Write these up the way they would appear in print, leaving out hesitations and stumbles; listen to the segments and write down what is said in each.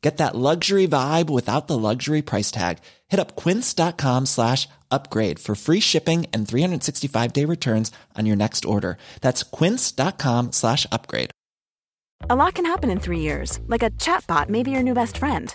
Get that luxury vibe without the luxury price tag. Hit up quince.com/upgrade for free shipping and 365-day returns on your next order. That's quince.com/upgrade. A lot can happen in 3 years, like a chatbot may be your new best friend.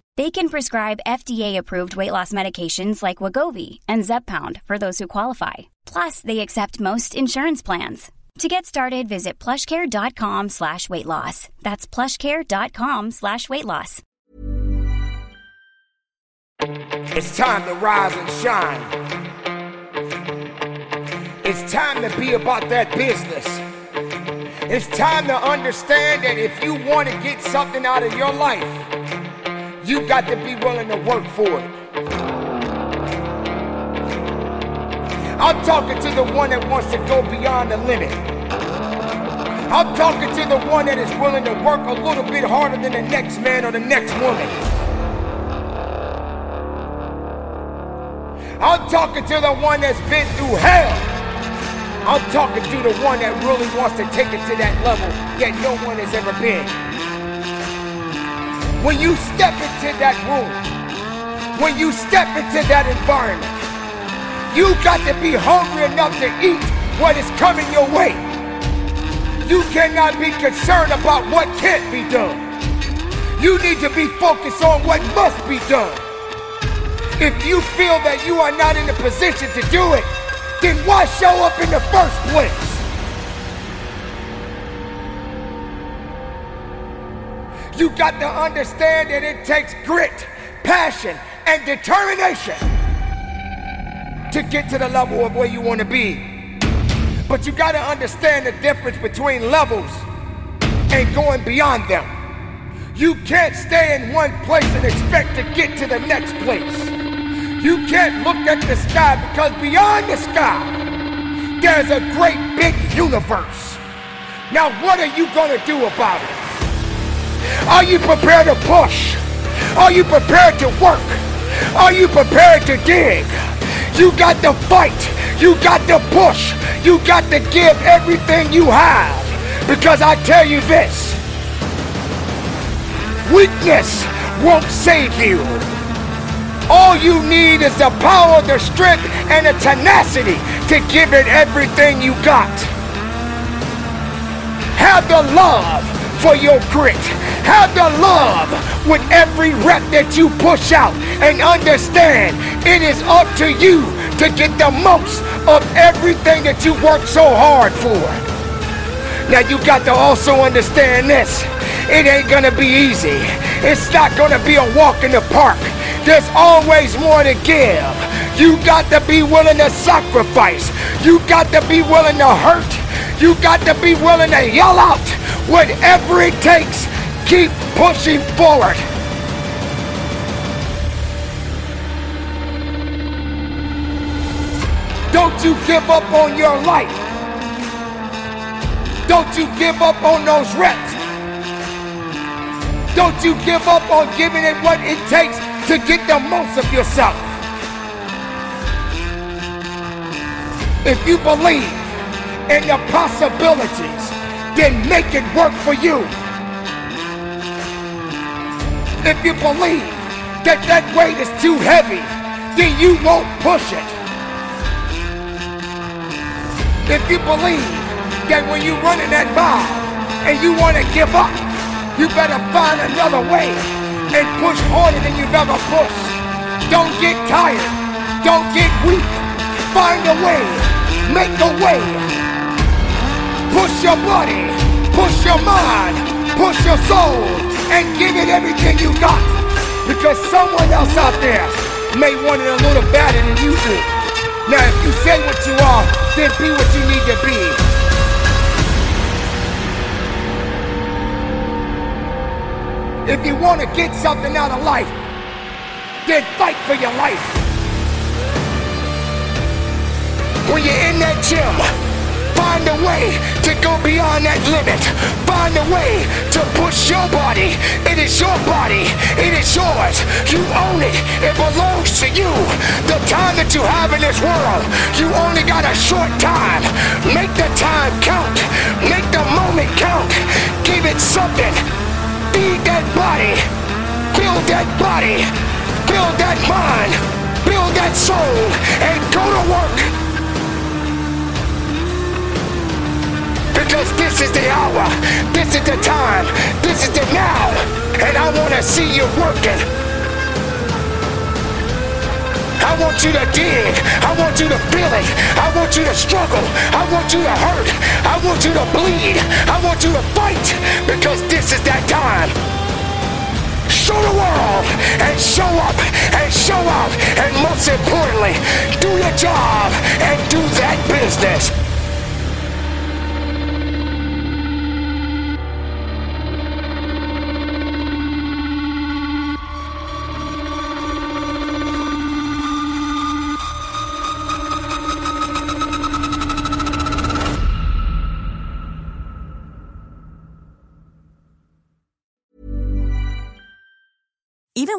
They can prescribe FDA-approved weight loss medications like Wegovy and Zepbound for those who qualify. Plus, they accept most insurance plans. To get started, visit plushcare.com/weightloss. That's plushcare.com/weightloss. It's time to rise and shine. It's time to be about that business. It's time to understand that if you want to get something out of your life, you got to be willing to work for it. I'm talking to the one that wants to go beyond the limit. I'm talking to the one that is willing to work a little bit harder than the next man or the next woman. I'm talking to the one that's been through hell. I'm talking to the one that really wants to take it to that level that no one has ever been. When you step into that room, when you step into that environment, you got to be hungry enough to eat what is coming your way. You cannot be concerned about what can't be done. You need to be focused on what must be done. If you feel that you are not in a position to do it, then why show up in the first place? You got to understand that it takes grit, passion, and determination to get to the level of where you want to be. But you got to understand the difference between levels and going beyond them. You can't stay in one place and expect to get to the next place. You can't look at the sky, because beyond the sky, there's a great big universe. Now what are you gonna do about it? Are you prepared to push? Are you prepared to work? Are you prepared to dig? You got to fight, you got to push, you got to give everything you have. Because I tell you this, weakness won't save you. All you need is the power, the strength, and the tenacity to give it everything you got. Have the love for your grit. Have the love with every rep that you push out. And understand it is up to you to get the most of everything that you work so hard for. Now you got to also understand this. It ain't gonna be easy. It's not gonna be a walk in the park. There's always more to give. You got to be willing to sacrifice. You got to be willing to hurt. You got to be willing to yell out. Whatever it takes, keep pushing forward. Don't you give up on your life. Don't you give up on those reps. Don't you give up on giving it what it takes to get the most of yourself. If you believe in the possibilities, then make it work for you. If you believe that that weight is too heavy, then you won't push it. If you believe that when you're running that mile and you want to give up, you better find another way and push harder than you've ever pushed. Don't get tired. Don't get weak. Find a way. Make a way. Push your body. Push your mind. your soul and give it everything you got, because someone else out there may want it a little better than you do. Now if you say what you are, then be what you need to be. If you want to get something out of life, then fight for your life. When you're in that gym, find a way to go beyond that limit. Find a way to push your body. It is your body. It is yours. You own it. It belongs to you. The time that you have in this world, you only got a short time. Make the time count. Make the moment count. Give it something. Feed that body. Build that body. Build that mind. Build that soul. And go to work. Because this is the hour, this is the time, this is the now, and I want to see you working. I want you to dig, I want you to feel it, I want you to struggle, I want you to hurt, I want you to bleed, I want you to fight, because this is that time. Show the world, and show up, and show out, and most importantly, do your job, and do that business. Even